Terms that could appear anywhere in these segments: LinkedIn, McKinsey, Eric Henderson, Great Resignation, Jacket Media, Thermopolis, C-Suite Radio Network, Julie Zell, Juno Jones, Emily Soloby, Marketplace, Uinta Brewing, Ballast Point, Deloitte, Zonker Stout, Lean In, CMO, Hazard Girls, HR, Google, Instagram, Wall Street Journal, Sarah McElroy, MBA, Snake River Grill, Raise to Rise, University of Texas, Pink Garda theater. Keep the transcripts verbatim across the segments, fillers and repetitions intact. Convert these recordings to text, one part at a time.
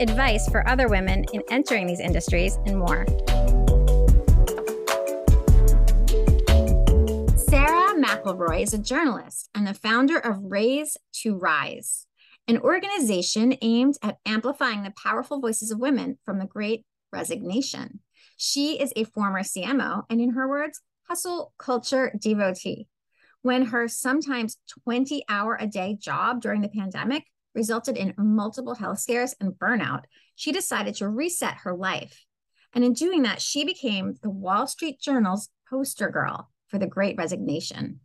advice for other women in entering these industries, and more. Sarah McElroy is a journalist and the founder of Raise to Rise, an organization aimed at amplifying the powerful voices of women from the Great Resignation. She is a former C M O and, in her words, hustle culture devotee. When her sometimes twenty-hour-a-day job during the pandemic resulted in multiple health scares and burnout, she decided to reset her life. And in doing that, she became the Wall Street Journal's poster girl for the Great Resignation.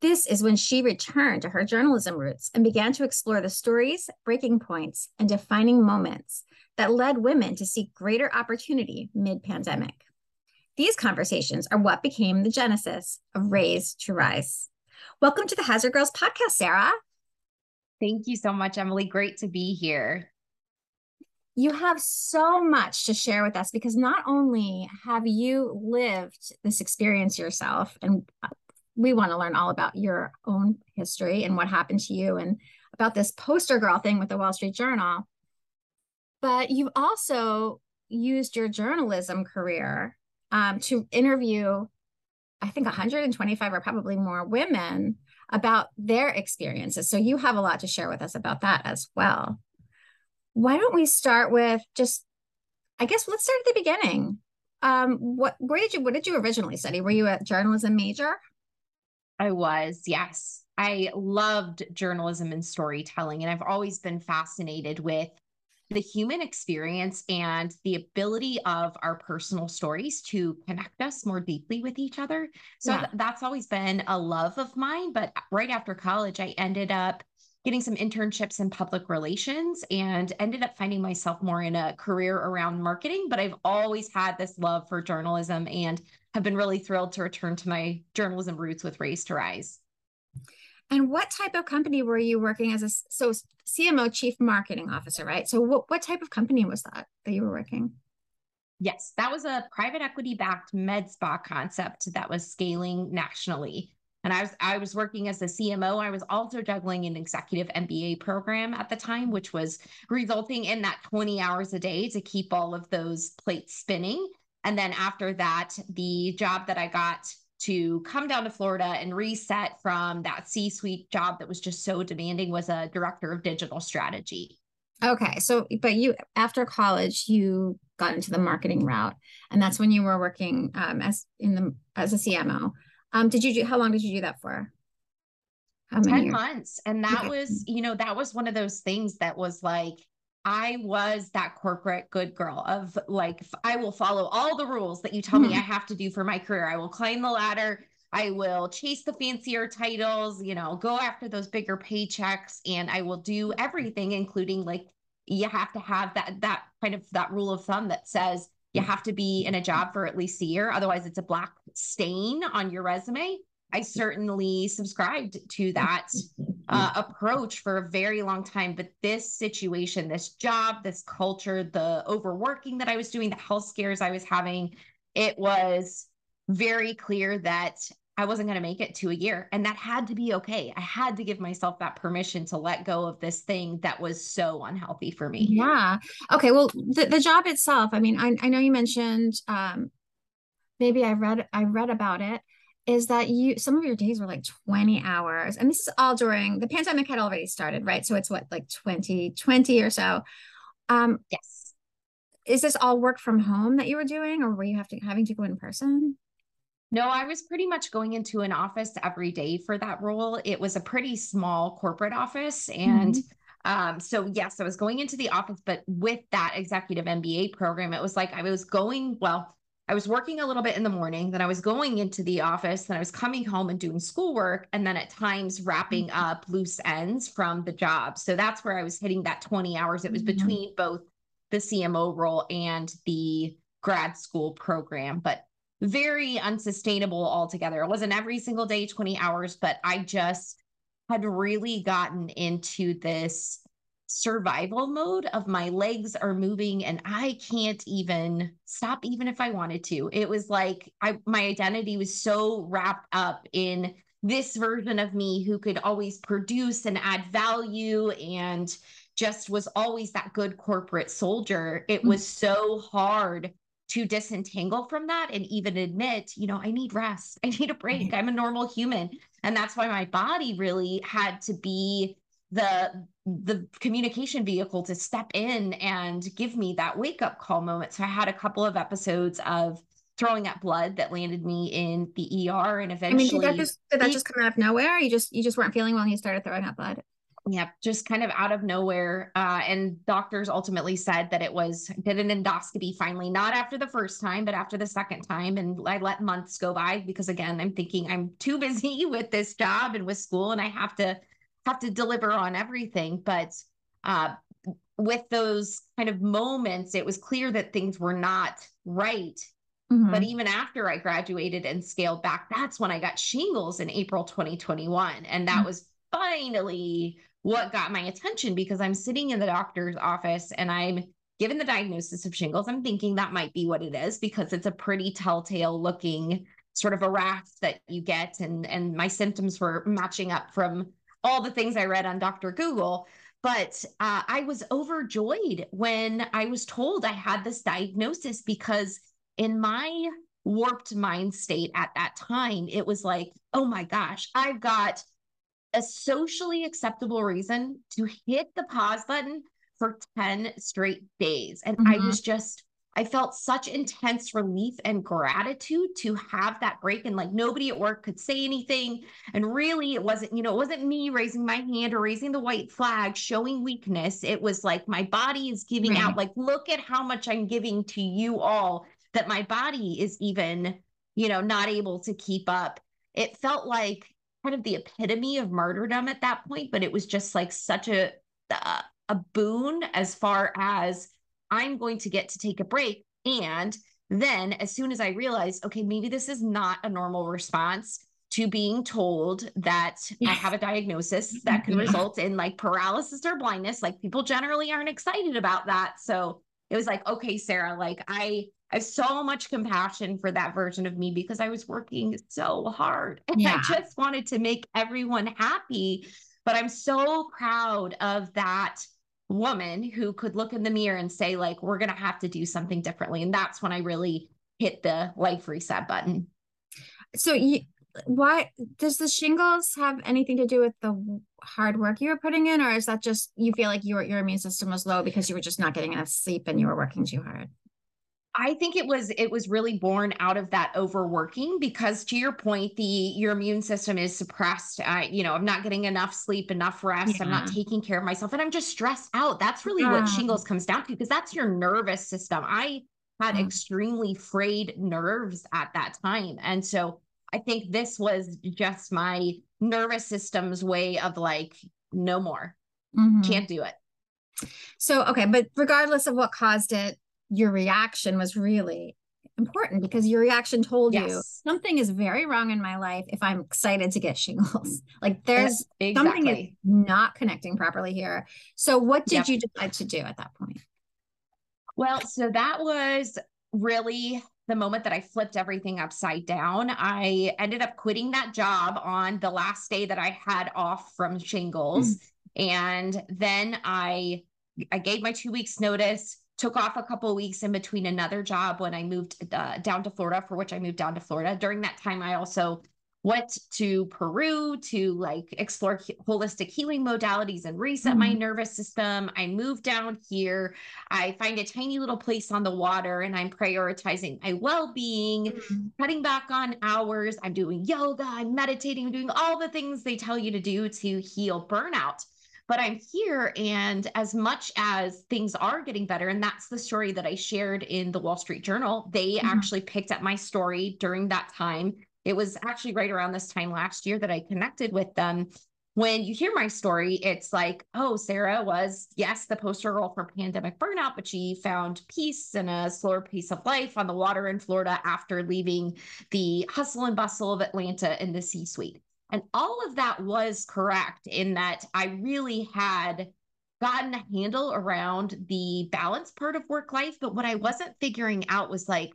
This is when she returned to her journalism roots and began to explore the stories, breaking points, and defining moments that led women to seek greater opportunity mid-pandemic. These conversations are what became the genesis of Raise to Rise. Welcome to the Hazard Girls podcast, Sarah. Thank you so much, Emily. Great to be here. You have so much to share with us because not only have you lived this experience yourself, and we want to learn all about your own history and what happened to you and about this poster girl thing with the Wall Street Journal, but you've also used your journalism career um, to interview, I think, one hundred twenty-five or probably more women about their experiences. So you have a lot to share with us about that as well. Why don't we start with just, I guess, let's start at the beginning. Um, what, where did you, what did you originally study? Were you a journalism major? I was, yes. I loved journalism and storytelling, and I've always been fascinated with the human experience and the ability of our personal stories to connect us more deeply with each other. So yeah. th- that's always been a love of mine. But right after college, I ended up getting some internships in public relations and ended up finding myself more in a career around marketing. But I've always had this love for journalism and have been really thrilled to return to my journalism roots with Raise to Rise. And what type of company were you working as a so C M O, chief marketing officer, right? So what, what type of company was that that you were working? Yes, that was a private equity backed med spa concept that was scaling nationally. And I was I was working as a C M O. I was also juggling an executive M B A program at the time, which was resulting in that twenty hours a day to keep all of those plates spinning. And then after that, the job that I got to come down to Florida and reset from that C-suite job that was just so demanding was a director of digital strategy. Okay. So, but you, after college, you got into the marketing route, and that's when you were working um, as in the, as a C M O. Um, did you do, how long did you do that for? How many ten years? Months. And that okay. was, you know, that was one of those things that was like, I was that corporate good girl of like, I will follow all the rules that you tell mm-hmm. me I have to do for my career. I will climb the ladder. I will chase the fancier titles, you know, go after those bigger paychecks. And I will do everything, including like, you have to have that, that kind of that rule of thumb that says you have to be in a job for at least a year. Otherwise it's a black stain on your resume. I certainly subscribed to that uh, approach for a very long time, but this situation, this job, this culture, the overworking that I was doing, the health scares I was having, it was very clear that I wasn't going to make it to a year, and that had to be okay. I had to give myself that permission to let go of this thing that was so unhealthy for me. Yeah. Okay. Well, the, the job itself, I mean, I, I know you mentioned, um, maybe I read, I read about it, is that you, some of your days were like twenty hours, and this is all during the pandemic had already started, right? So it's what, like twenty twenty or so. Um, yes. Is this all work from home that you were doing, or were you have to, having to go in person? No, I was pretty much going into an office every day for that role. It was a pretty small corporate office. And mm-hmm. um, so yes, I was going into the office, but with that executive M B A program, it was like, I was going, well, I was working a little bit in the morning, then I was going into the office, then I was coming home and doing schoolwork, and then at times wrapping up loose ends from the job. So that's where I was hitting that twenty hours. It was between both the C M O role and the grad school program, but very unsustainable altogether. It wasn't every single day, twenty hours, but I just had really gotten into this survival mode of my legs are moving and I can't even stop, even if I wanted to. It was like I, my identity was so wrapped up in this version of me who could always produce and add value and just was always that good corporate soldier. It was so hard to disentangle from that and even admit, you know, I need rest. I need a break. I'm a normal human. And that's why my body really had to be the, the communication vehicle to step in and give me that wake up call moment. So I had a couple of episodes of throwing up blood that landed me in the E R. And eventually, I mean, did that just, did that just come out of nowhere? You just, you just weren't feeling well and you started throwing up blood. Yep. Just kind of out of nowhere. Uh, and doctors ultimately said that it was, did an endoscopy finally, not after the first time, but after the second time. And I let months go by because again, I'm thinking I'm too busy with this job and with school and I have to have to deliver on everything. But, uh, with those kind of moments, it was clear that things were not right. Mm-hmm. But even after I graduated and scaled back, that's when I got shingles in April twenty twenty-one. And that mm-hmm. was finally what got my attention, because I'm sitting in the doctor's office and I'm given the diagnosis of shingles. I'm thinking that might be what it is because it's a pretty telltale looking sort of a rash that you get. And, and my symptoms were matching up from all the things I read on Doctor Google. But uh, I was overjoyed when I was told I had this diagnosis, because in my warped mind state at that time, it was like, oh my gosh, I've got a socially acceptable reason to hit the pause button for ten straight days. And mm-hmm. I was just, I felt such intense relief and gratitude to have that break. And like nobody at work could say anything. And really it wasn't, you know, it wasn't me raising my hand or raising the white flag, showing weakness. It was like, my body is giving right. out, like, look at how much I'm giving to you all, that my body is even, you know, not able to keep up. It felt like kind of the epitome of martyrdom at that point, but it was just like such a, uh, a boon as far as I'm going to get to take a break. And then as soon as I realized, okay, maybe this is not a normal response to being told that yes. I have a diagnosis that can yeah. result in like paralysis or blindness. Like people generally aren't excited about that. So it was like, okay, Sarah, like I, I have so much compassion for that version of me because I was working so hard and yeah. I just wanted to make everyone happy. But I'm so proud of that woman who could look in the mirror and say, like, we're going to have to do something differently. And that's when I really hit the life reset button. So you, why does the shingles have anything to do with the hard work you were putting in? Or is that just, you feel like your, your immune system was low because you were just not getting enough sleep and you were working too hard? I think it was it was really born out of that overworking, because to your point, the your immune system is suppressed. I, you know, I'm not getting enough sleep, enough rest. Yeah. I'm not taking care of myself and I'm just stressed out. That's really yeah. what shingles comes down to, because that's your nervous system. I had mm. extremely frayed nerves at that time. And so I think this was just my nervous system's way of like, no more, mm-hmm. can't do it. So, okay. But regardless of what caused it, your reaction was really important, because your reaction told yes. you something is very wrong in my life if I'm excited to get shingles. Like there's yes, exactly. something is not connecting properly here. So what did yep. you decide to do at that point? Well, so that was really the moment that I flipped everything upside down. I ended up quitting that job on the last day that I had off from shingles. Mm-hmm. And then I, I gave my two weeks notice, took off a couple of weeks in between another job when I moved uh, down to Florida, for which I moved down to Florida. During that time, I also went to Peru to like explore he- holistic healing modalities and reset mm-hmm. my nervous system. I moved down here. I find a tiny little place on the water and I'm prioritizing my well-being, mm-hmm. cutting back on hours. I'm doing yoga, I'm meditating, I'm doing all the things they tell you to do to heal burnout. But I'm here, and as much as things are getting better, and that's the story that I shared in the Wall Street Journal, they mm-hmm. actually picked up my story during that time. It was actually right around this time last year that I connected with them. when you hear my story, it's like, oh, Sarah was, yes, the poster girl for pandemic burnout, but she found peace and a slower pace of life on the water in Florida after leaving the hustle and bustle of Atlanta in the C-suite. And all of that was correct in that I really had gotten a handle around the balance part of work life. But what I wasn't figuring out was like,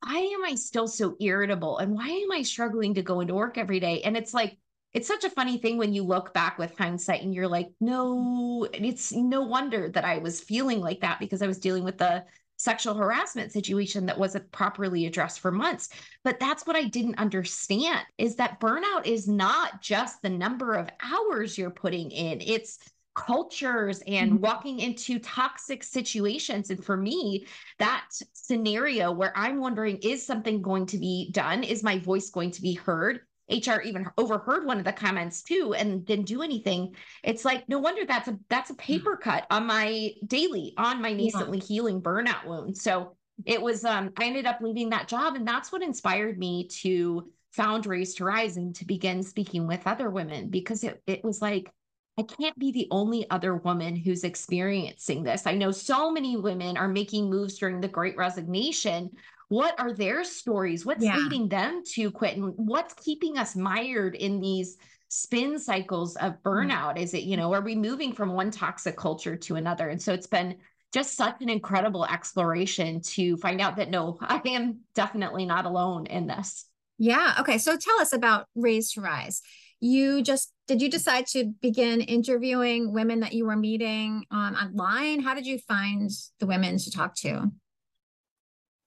why am I still so irritable? And why am I struggling to go into work every day? And it's like, it's such a funny thing when you look back with hindsight and you're like, no, it's no wonder that I was feeling like that, because I was dealing with the sexual harassment situation that wasn't properly addressed for months. But that's what I didn't understand, is that burnout is not just the number of hours you're putting in. It's cultures and walking into toxic situations. And for me, that scenario where I'm wondering, is something going to be done? Is my voice going to be heard? H R even overheard one of the comments too and didn't do anything. It's like, no wonder that's a that's a paper cut on my daily, on my nascently yeah. healing burnout wound. So it was, um, I ended up leaving that job, and that's what inspired me to found Raise to Rise and to begin speaking with other women, because it, it was like, I can't be the only other woman who's experiencing this. I know so many women are making moves during the Great Resignation. What are their stories? What's yeah. leading them to quit? And what's keeping us mired in these spin cycles of burnout? Is it, you know, are we moving from one toxic culture to another? And so it's been just such an incredible exploration to find out that, no, I am definitely not alone in this. Yeah. Okay. So tell us about Raise to Rise. You just, did you decide to begin interviewing women that you were meeting um, online? How did you find the women to talk to?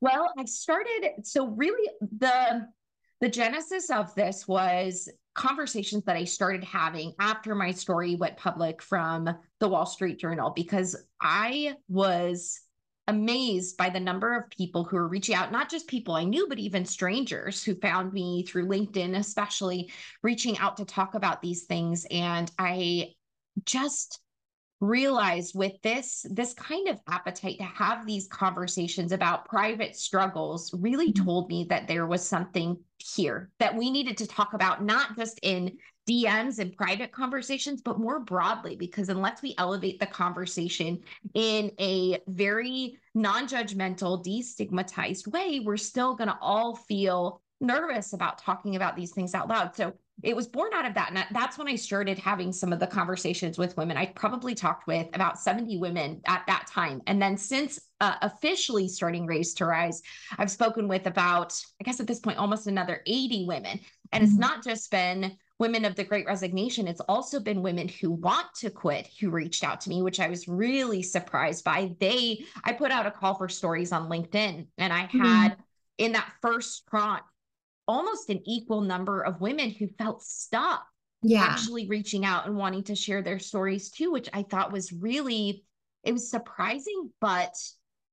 Well, I started, so really the, the genesis of this was conversations that I started having after my story went public from the Wall Street Journal, because I was amazed by the number of people who were reaching out, not just people I knew, but even strangers who found me through LinkedIn, especially reaching out to talk about these things. And I just realized with this, this kind of appetite to have these conversations about private struggles really told me that there was something here that we needed to talk about, not just in D Ms and private conversations, but more broadly, because unless we elevate the conversation in a very non-judgmental, destigmatized way, we're still going to all feel nervous about talking about these things out loud. So it was born out of that. And that's when I started having some of the conversations with women. I probably talked with about seventy women at that time. And then since uh, officially starting Raise to Rise, I've spoken with about, I guess at this point, almost another eighty women. And mm-hmm. it's not just been women of the Great Resignation. It's also been women who want to quit, who reached out to me, which I was really surprised by. They, I put out a call for stories on LinkedIn, and I had mm-hmm. in that first prompt, almost an equal number of women who felt stuck yeah. actually reaching out and wanting to share their stories too, which I thought was really, it was surprising, but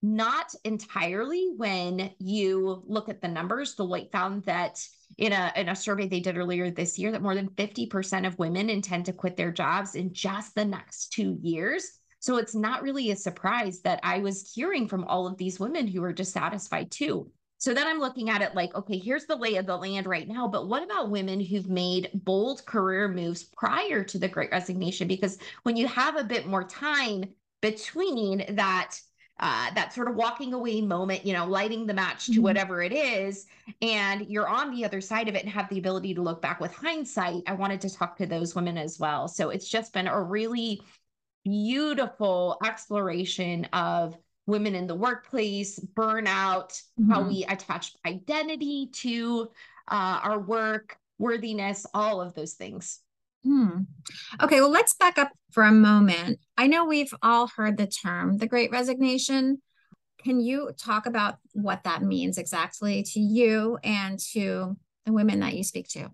not entirely. When you look at the numbers, Deloitte found that in a, in a survey they did earlier this year, that more than fifty percent of women intend to quit their jobs in just the next two years. So it's not really a surprise that I was hearing from all of these women who were dissatisfied too. So then I'm looking at it like, okay, here's the lay of the land right now, but what about women who've made bold career moves prior to the Great Resignation? Because when you have a bit more time between that, uh, that sort of walking away moment, you know, lighting the match to whatever it is, and you're on the other side of it and have the ability to look back with hindsight, I wanted to talk to those women as well. So it's just been a really beautiful exploration of women in the workplace, burnout, mm-hmm. how we attach identity to uh, our work, worthiness, all of those things. Hmm. Okay, well, let's back up for a moment. I know we've all heard the term, the Great Resignation. Can you talk about what that means exactly to you and to the women that you speak to?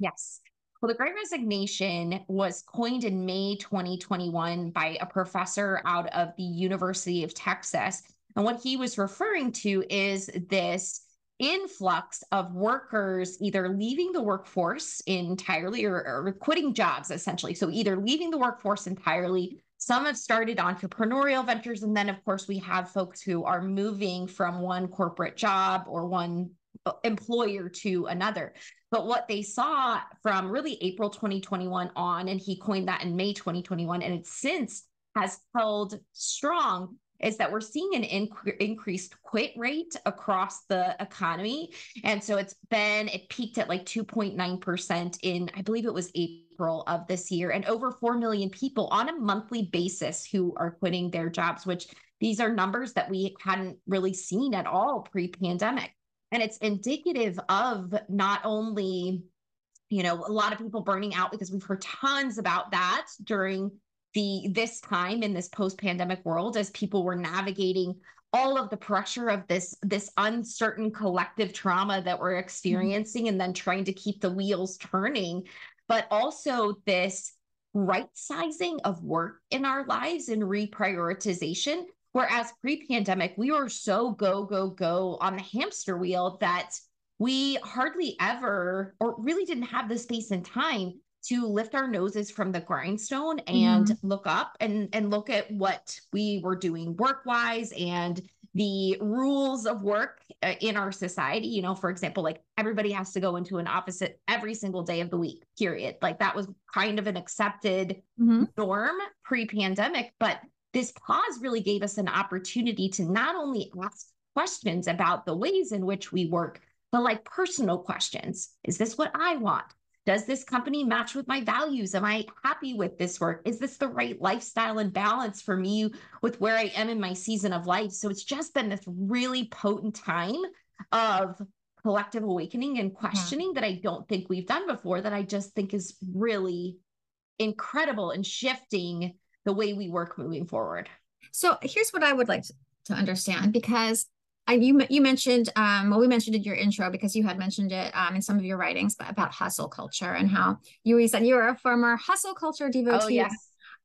Yes. Well, the Great Resignation was coined in May twenty twenty-one by a professor out of the University of Texas. And what he was referring to is this influx of workers either leaving the workforce entirely or, or quitting jobs, essentially. So either leaving the workforce entirely, some have started entrepreneurial ventures, and then, of course, we have folks who are moving from one corporate job or one employer to another. But what they saw from really April twenty twenty-one on, and he coined that in May twenty twenty-one, and it since has held strong, is that we're seeing an inc- increased quit rate across the economy. And so it's been, it peaked at like two point nine percent in, I believe it was April of this year, and over four million people on a monthly basis who are quitting their jobs, which these are numbers that we hadn't really seen at all pre-pandemic. And it's indicative of not only, you know, a lot of people burning out, because we've heard tons about that during The this time in this post-pandemic world, as people were navigating all of the pressure of this, this uncertain collective trauma that we're experiencing, and then trying to keep the wheels turning, but also this right-sizing of work in our lives and reprioritization. Whereas pre-pandemic, we were so go, go, go on the hamster wheel that we hardly ever, or really didn't have the space and time to lift our noses from the grindstone and mm-hmm. look up and, and look at what we were doing work-wise and the rules of work in our society. You know, for example, like everybody has to go into an office every single day of the week, period. Like that was kind of an accepted mm-hmm. norm pre-pandemic, but this pause really gave us an opportunity to not only ask questions about the ways in which we work, but like personal questions. Is this what I want? Does this company match with my values? Am I happy with this work? Is this the right lifestyle and balance for me with where I am in my season of life? So it's just been this really potent time of collective awakening and questioning yeah. that I don't think we've done before, that I just think is really incredible in shifting the way we work moving forward. So here's what I would like to understand, because I, you you mentioned, um, well, we mentioned in your intro, because you had mentioned it um, in some of your writings, but about hustle culture, and how you said you were a former hustle culture devotee. Oh, yes.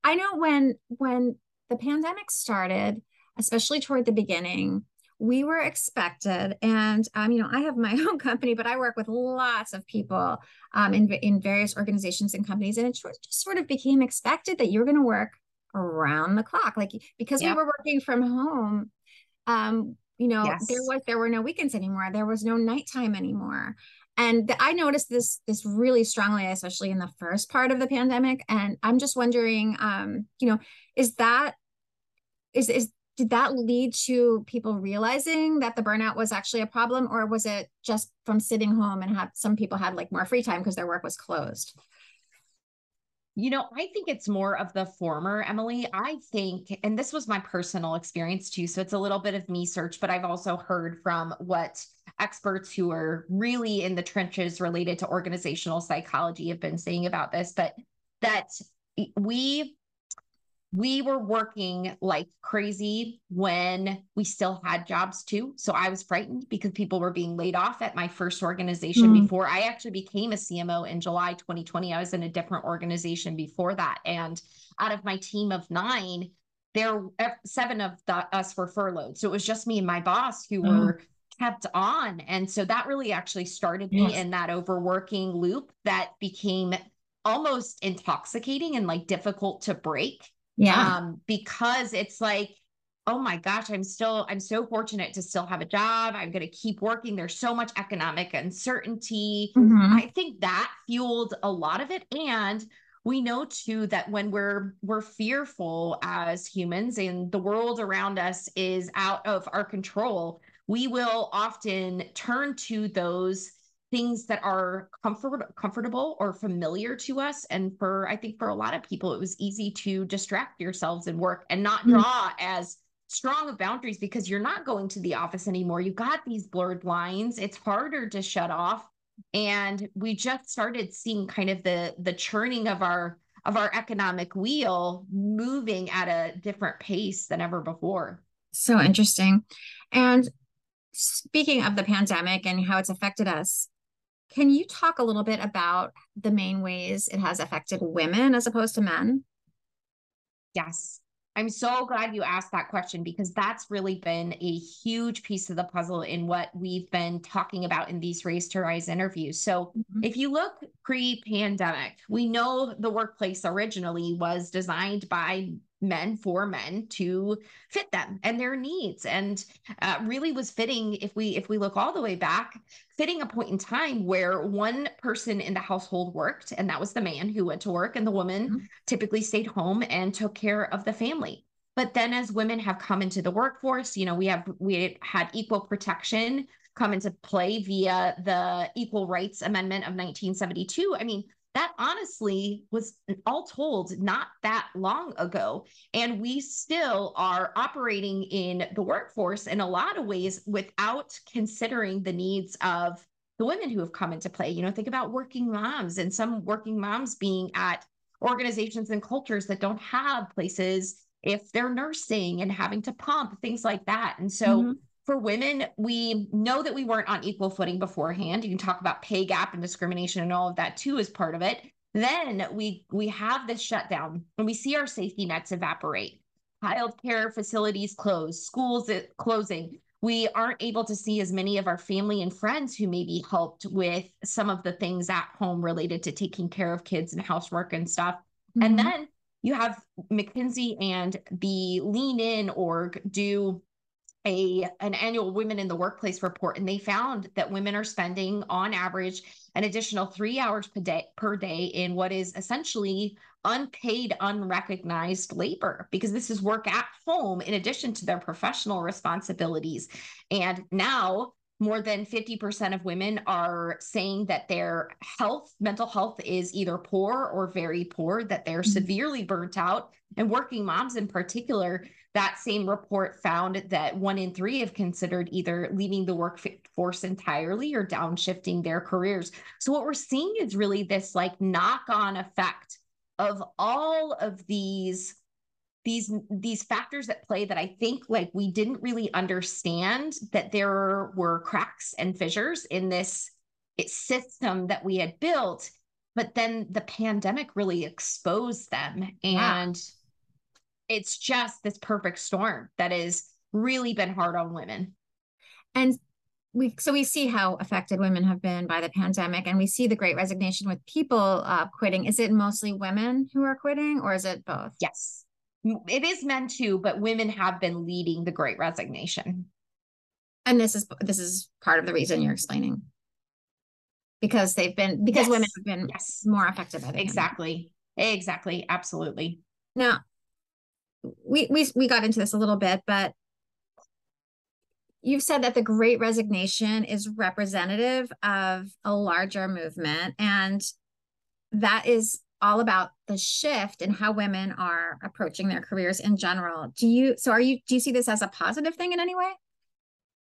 I know when when the pandemic started, especially toward the beginning, we were expected, and um, you know, I have my own company, but I work with lots of people um, in in various organizations and companies, and it just sort of became expected that you were going to work around the clock, like because yeah. we were working from home. Um, You know, yes. there was there were no weekends anymore. There was no nighttime anymore. And the, I noticed this this really strongly, especially in the first part of the pandemic. And I'm just wondering, um, you know, is that is is did that lead to people realizing that the burnout was actually a problem, or was it just from sitting home and have some people had like more free time because their work was closed? You know, I think it's more of the former, Emily. I think, and this was my personal experience too, so it's a little bit of me search, but I've also heard from what experts who are really in the trenches related to organizational psychology have been saying about this, but that we, we were working like crazy when we still had jobs too. So I was frightened because people were being laid off at my first organization mm-hmm. before I actually became a C M O in July twenty twenty. I was in a different organization before that. And out of my team of nine, there seven of the, us were furloughed. So it was just me and my boss who mm-hmm. were kept on. And so that really actually started me yes. in that overworking loop that became almost intoxicating and like difficult to break. Yeah. Um, because it's like, oh my gosh, I'm still, I'm so fortunate to still have a job. I'm going to keep working. There's so much economic uncertainty. Mm-hmm. I think that fueled a lot of it. And we know too, that when we're, we're fearful as humans and the world around us is out of our control, we will often turn to those things that are comfort, comfortable or familiar to us. And for, I think for a lot of people, it was easy to distract yourselves in work and not draw mm-hmm. as strong of boundaries, because you're not going to the office anymore. You got these blurred lines. It's harder to shut off. And we just started seeing kind of the, the churning of our, of our economic wheel moving at a different pace than ever before. So interesting. And speaking of the pandemic and how it's affected us, can you talk a little bit about the main ways it has affected women as opposed to men? Yes. I'm so glad you asked that question, because that's really been a huge piece of the puzzle in what we've been talking about in these Raise to Rise interviews. So mm-hmm. if you look pre-pandemic, we know the workplace originally was designed by men for men to fit them and their needs, and uh, really was fitting, if we if we look all the way back, fitting a point in time where one person in the household worked, and that was the man who went to work, and the woman mm-hmm. typically stayed home and took care of the family. But then as women have come into the workforce, you know, we have we had equal protection come into play via the Equal Rights Amendment of nineteen seventy-two. I mean, that honestly was all told not that long ago. And we still are operating in the workforce in a lot of ways without considering the needs of the women who have come into play. You know, think about working moms, and some working moms being at organizations and cultures that don't have places if they're nursing and having to pump, things like that. And so mm-hmm. for women, we know that we weren't on equal footing beforehand. You can talk about pay gap and discrimination and all of that too as part of it. Then we we have this shutdown, and we see our safety nets evaporate. Childcare facilities close, schools closing. We aren't able to see as many of our family and friends who maybe helped with some of the things at home related to taking care of kids and housework and stuff. Mm-hmm. And then you have McKinsey and the Lean In org do A, an annual Women in the Workplace report, and they found that women are spending on average an additional three hours per day, per day in what is essentially unpaid, unrecognized labor, because this is work at home in addition to their professional responsibilities. And now more than fifty percent of women are saying that their health, mental health is either poor or very poor, that they're mm-hmm. severely burnt out. And working moms in particular, that same report found that one in three have considered either leaving the workforce entirely or downshifting their careers. So what we're seeing is really this like knock-on effect of all of these, these, these factors at play that I think like we didn't really understand, that there were cracks and fissures in this system that we had built, but then the pandemic really exposed them. And wow. It's just this perfect storm that has really been hard on women. And we, so we see how affected women have been by the pandemic, and we see the Great Resignation with people uh, quitting. Is it mostly women who are quitting, or is it both? Yes, it is men too, but women have been leading the Great Resignation. And this is, this is part of the reason you're explaining, because they've been, because yes. women have been yes. more affected by the Exactly. pandemic. Exactly. Absolutely. Now, We, we we got into this a little bit, but you've said that the Great Resignation is representative of a larger movement, and that is all about the shift in how women are approaching their careers in general. Do you, so are you, do you see this as a positive thing in any way?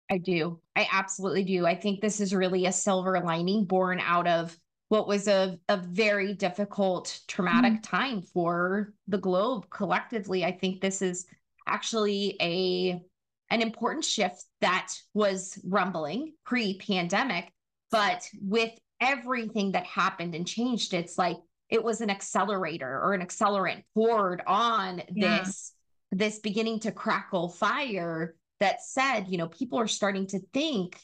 I do. I absolutely do. I think this is really a silver lining born out of what was a, a very difficult, traumatic mm-hmm. time for the globe collectively. I think this is actually a an important shift that was rumbling pre-pandemic, but with everything that happened and changed, it's like it was an accelerator or an accelerant poured on yeah. this, this beginning to crackle fire that said, you know, people are starting to think,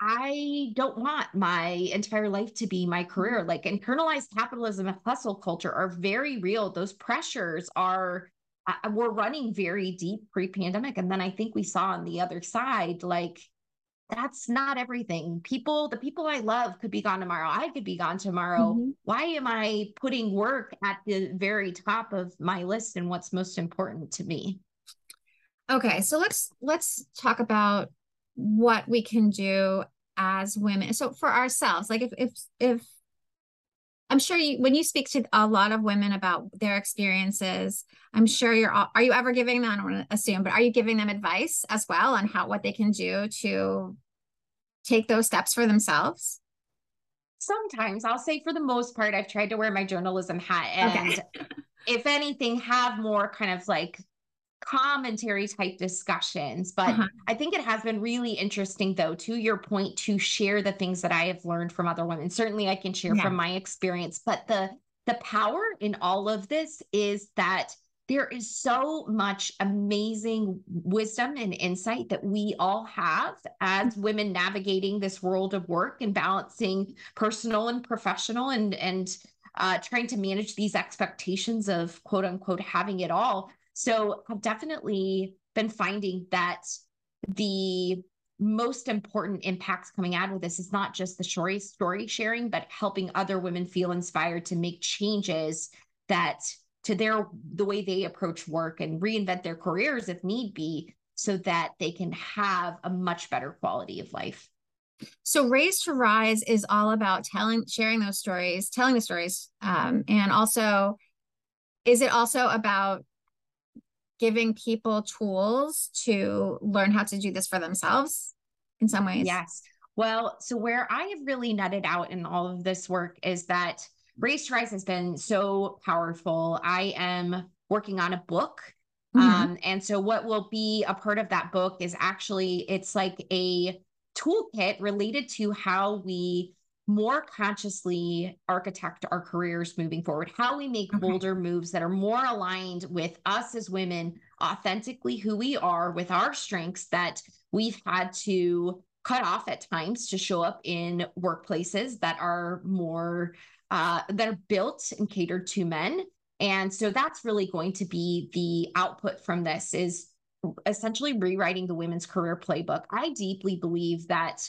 I don't want my entire life to be my career. Like internalized capitalism and hustle culture are very real. Those pressures are, uh, were running very deep pre-pandemic. And then I think we saw on the other side, like, that's not everything. People, the people I love could be gone tomorrow. I could be gone tomorrow. Mm-hmm. Why am I putting work at the very top of my list and what's most important to me? Okay. So let's, let's talk about what we can do as women. So for ourselves, like if, if, if I'm sure you, when you speak to a lot of women about their experiences, I'm sure you're, all, are you ever giving them, I don't want to assume, but are you giving them advice as well on how, what they can do to take those steps for themselves? Sometimes I'll say for the most part, I've tried to wear my journalism hat and okay. if anything, have more kind of like commentary type discussions, but uh-huh. I think it has been really interesting though, to your point, to share the things that I have learned from other women. Certainly I can share yeah. from my experience, but the, the power in all of this is that there is so much amazing wisdom and insight that we all have as women navigating this world of work and balancing personal and professional and, and, uh, trying to manage these expectations of quote unquote having it all. So I've definitely been finding that the most important impacts coming out of this is not just the story, story sharing, but helping other women feel inspired to make changes that to their the way they approach work and reinvent their careers if need be, so that they can have a much better quality of life. So Raise to Rise is all about telling, sharing those stories, telling the stories. Um, and also, is it also about giving people tools to learn how to do this for themselves in some ways? Yes. Well, so where I have really nutted out in all of this work is that Raise to Rise has been so powerful. I am working on a book. Mm-hmm. Um, and so what will be a part of that book is actually, it's like a toolkit related to how we more consciously architect our careers moving forward, how we make okay. bolder moves that are more aligned with us as women, authentically who we are, with our strengths that we've had to cut off at times to show up in workplaces that are more, uh, that are built and catered to men. And so that's really going to be the output from this, is essentially rewriting the women's career playbook. I deeply believe that,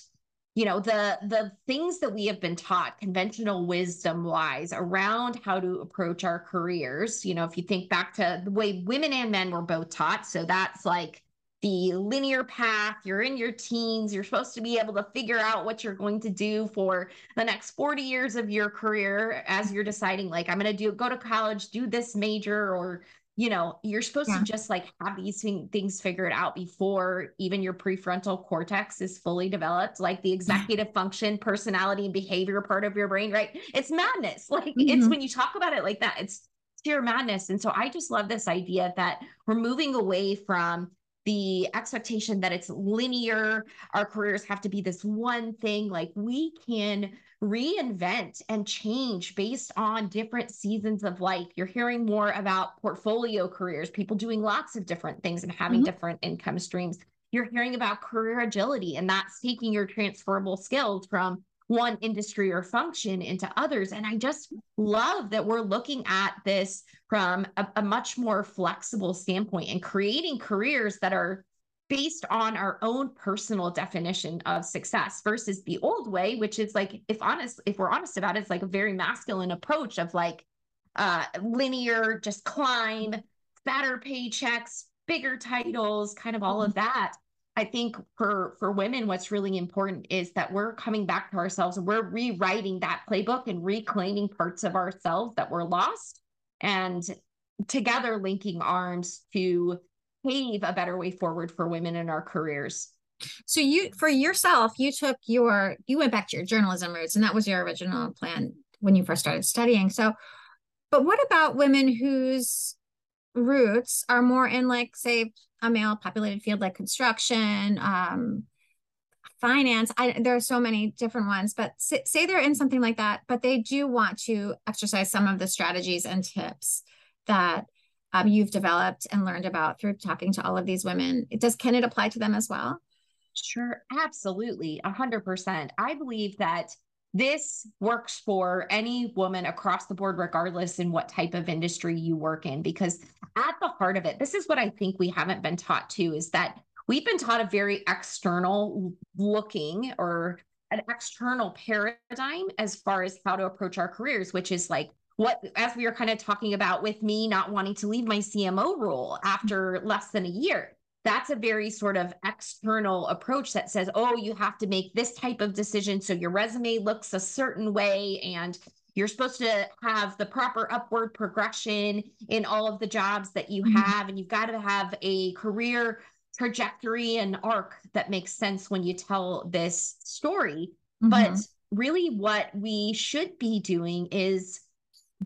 you know, the the things that we have been taught, conventional wisdom wise, around how to approach our careers, you know, if you think back to the way women and men were both taught, so that's like the linear path, you're in your teens, you're supposed to be able to figure out what you're going to do for the next forty years of your career as you're deciding, like, I'm going to do go to college, do this major, or, you know, you're supposed yeah. to just like have these things figured out before even your prefrontal cortex is fully developed, like the executive function, personality, and behavior part of your brain, right? It's madness. Like mm-hmm. it's when you talk about it like that, it's sheer madness. And so I just love this idea that we're moving away from the expectation that it's linear, our careers have to be this one thing. Like, we can reinvent and change based on different seasons of life. You're hearing more about portfolio careers, people doing lots of different things and having mm-hmm. different income streams. You're hearing about career agility, and that's taking your transferable skills from one industry or function into others. And I just love that we're looking at this from a, a much more flexible standpoint and creating careers that are based on our own personal definition of success versus the old way, which is like, if honest, if we're honest about it, it's like a very masculine approach of like uh, linear, just climb, fatter paychecks, bigger titles, kind of all of that. I think for, for women, what's really important is that we're coming back to ourselves and we're rewriting that playbook and reclaiming parts of ourselves that were lost, and together linking arms to pave a better way forward for women in our careers. So you, for yourself, you took your, you went back to your journalism roots, and that was your original plan when you first started studying. So, but what about women whose roots are more in, like, say, a male populated field like construction, um, finance? I, there are so many different ones, but say, say they're in something like that, but they do want to exercise some of the strategies and tips that um, you've developed and learned about through talking to all of these women. It does, can it apply to them as well? Sure. Absolutely. A hundred percent. I believe that this works for any woman across the board, regardless in what type of industry you work in, because at the heart of it, this is what I think we haven't been taught to, is that we've been taught a very external looking or an external paradigm as far as how to approach our careers, which is like what, as we were kind of talking about with me not wanting to leave my C M O role after less than a year. That's a very sort of external approach that says, oh, you have to make this type of decision, so your resume looks a certain way, and you're supposed to have the proper upward progression in all of the jobs that you have, and you've got to have a career trajectory and arc that makes sense when you tell this story. Mm-hmm. But really what we should be doing is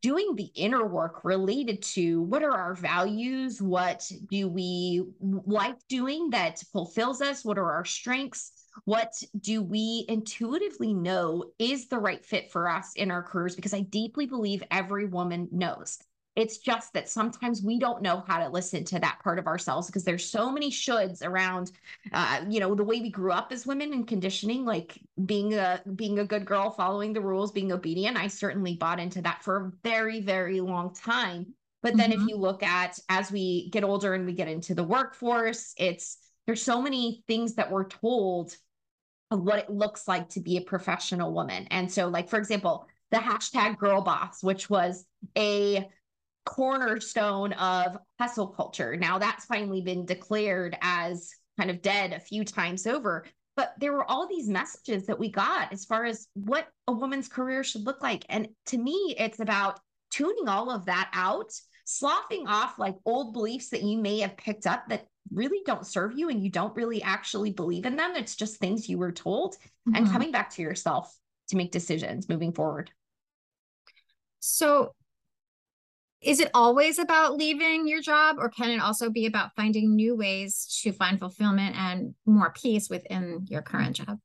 doing the inner work related to what are our values, what do we like doing that fulfills us, what are our strengths, what do we intuitively know is the right fit for us in our careers, because I deeply believe every woman knows. It's just that sometimes we don't know how to listen to that part of ourselves because there's so many shoulds around, uh, you know, the way we grew up as women and conditioning, like being a being a good girl, following the rules, being obedient. I certainly bought into that for a very, very long time. But then mm-hmm. if you look at, as we get older and we get into the workforce, it's, there's so many things that we're told of what it looks like to be a professional woman. And so, like, for example, the hashtag girl boss, which was a cornerstone of hustle culture. Now that's finally been declared as kind of dead a few times over, but there were all these messages that we got as far as what a woman's career should look like. And to me, it's about tuning all of that out, sloughing off like old beliefs that you may have picked up that really don't serve you and you don't really actually believe in them. It's just things you were told mm-hmm. and coming back to yourself to make decisions moving forward. So is it always about leaving your job, or can it also be about finding new ways to find fulfillment and more peace within your current job?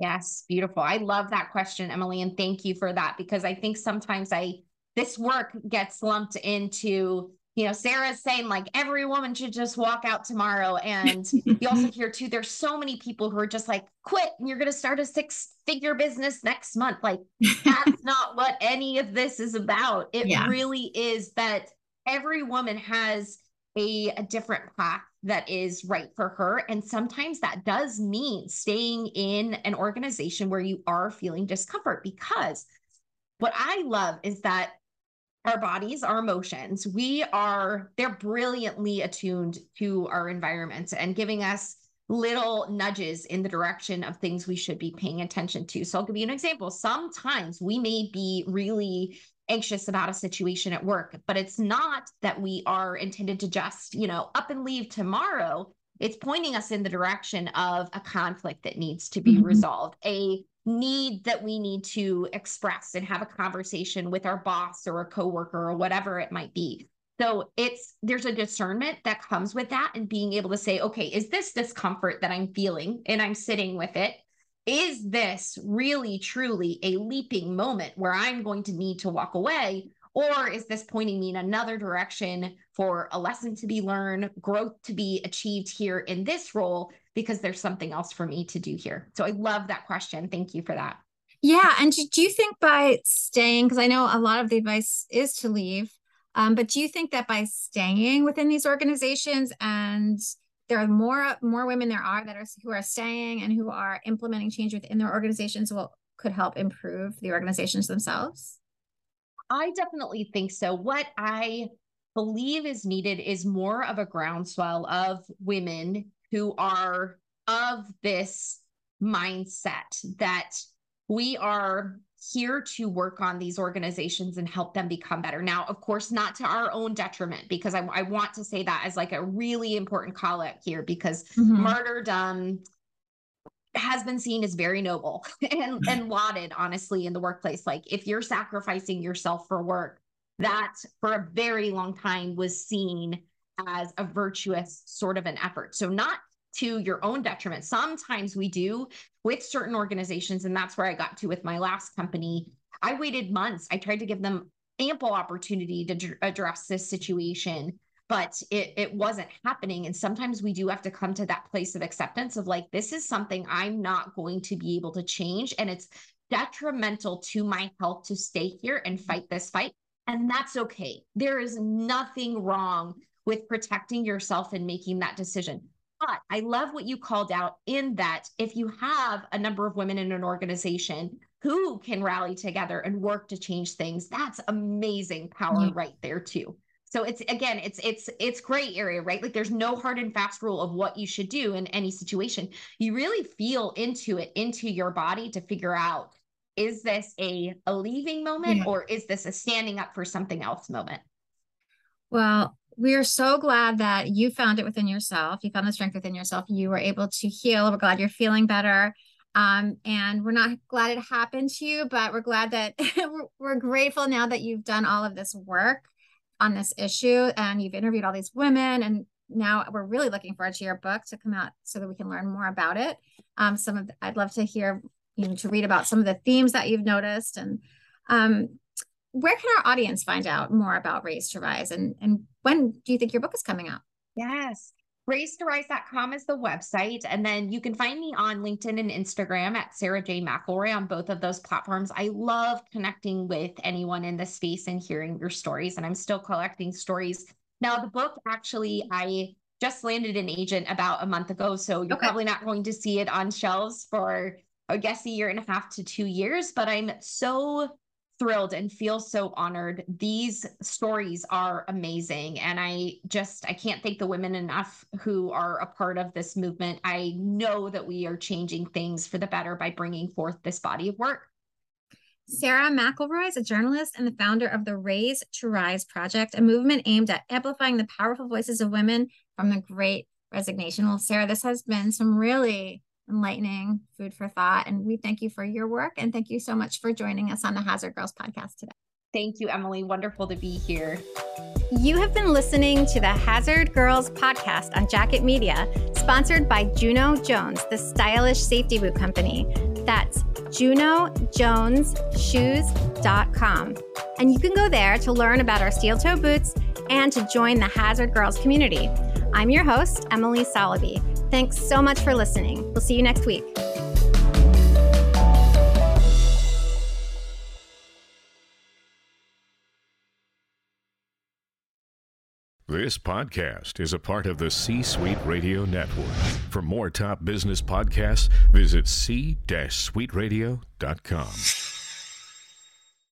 Yes, beautiful. I love that question, Emily, and thank you for that, because I think sometimes I this work gets lumped into, you know, Sarah's saying like every woman should just walk out tomorrow. And you also hear too, there's so many people who are just like, quit and you're going to start a six figure business next month. Like that's not what any of this is about. It yeah. really is that every woman has a, a different path that is right for her. And sometimes that does mean staying in an organization where you are feeling discomfort, because what I love is that our bodies, our emotions, we are, they're brilliantly attuned to our environment and giving us little nudges in the direction of things we should be paying attention to. So I'll give you an example. Sometimes we may be really anxious about a situation at work, but it's not that we are intended to just, you know, up and leave tomorrow. It's pointing us in the direction of a conflict that needs to be mm-hmm. resolved, a need that we need to express and have a conversation with our boss or a coworker or whatever it might be. So it's, there's a discernment that comes with that and being able to say, okay, is this discomfort that I'm feeling and I'm sitting with it? Is this really truly a leaping moment where I'm going to need to walk away? Or is this pointing me in another direction for a lesson to be learned, growth to be achieved here in this role, because there's something else for me to do here? So I love that question. Thank you for that. Yeah. And do, do you think by staying, because I know a lot of the advice is to leave, um, but do you think that by staying within these organizations, and there are more more women there are that are who are staying and who are implementing change within their organizations will could help improve the organizations themselves? I definitely think so. What I believe is needed is more of a groundswell of women who are of this mindset that we are here to work on these organizations and help them become better. Now, of course, not to our own detriment, because I, I want to say that as like a really important call out here, because mm-hmm. martyrdom has been seen as very noble and, and lauded, honestly, in the workplace. Like if you're sacrificing yourself for work, that for a very long time was seen as a virtuous sort of an effort. So not to your own detriment. Sometimes we do with certain organizations. And that's where I got to with my last company. I waited months. I tried to give them ample opportunity to d- address this situation, but it, it wasn't happening. And sometimes we do have to come to that place of acceptance of like, this is something I'm not going to be able to change. And it's detrimental to my health to stay here and fight this fight. And that's okay. There is nothing wrong with protecting yourself and making that decision. But I love what you called out in that if you have a number of women in an organization who can rally together and work to change things, that's amazing power yeah. right there too. So it's, again, it's, it's, it's gray area, right? Like there's no hard and fast rule of what you should do in any situation. You really feel into it, into your body to figure out, is this a, a leaving moment yeah. or is this a standing up for something else moment? Well, we are so glad that you found it within yourself. You found the strength within yourself. You were able to heal. We're glad you're feeling better. Um, and we're not glad it happened to you, but we're glad that we're, we're grateful now that you've done all of this work on this issue and you've interviewed all these women, and now we're really looking forward to your book to come out so that we can learn more about it. Um, some of the, I'd love to hear, you know, to read about some of the themes that you've noticed. And um, where can our audience find out more about Raise to Rise? And, and when do you think your book is coming out? Yes. raise to rise dot com is the website. And then you can find me on LinkedIn and Instagram at Sarah J. McElroy on both of those platforms. I love connecting with anyone in this space and hearing your stories. And I'm still collecting stories. Now, the book, actually, I just landed an agent about a month ago. So you're okay. probably not going to see it on shelves for, I guess, a year and a half to two years. But I'm so thrilled and feel so honored. These stories are amazing. And I just, I can't thank the women enough who are a part of this movement. I know that we are changing things for the better by bringing forth this body of work. Sarah McElroy is a journalist and the founder of the Raise to Rise Project, a movement aimed at amplifying the powerful voices of women from the Great Resignation. Well, Sarah, this has been some really enlightening food for thought. And we thank you for your work. And thank you so much for joining us on the Hazard Girls podcast today. Thank you, Emily. Wonderful to be here. You have been listening to the Hazard Girls podcast on Jacket Media, sponsored by Juno Jones, the stylish safety boot company. That's juno jones shoes dot com. And you can go there to learn about our steel toe boots and to join the Hazard Girls community. I'm your host, Emily Soloby. Thanks so much for listening. We'll see you next week. This podcast is a part of the C-Suite Radio Network. For more top business podcasts, visit c suite radio dot com.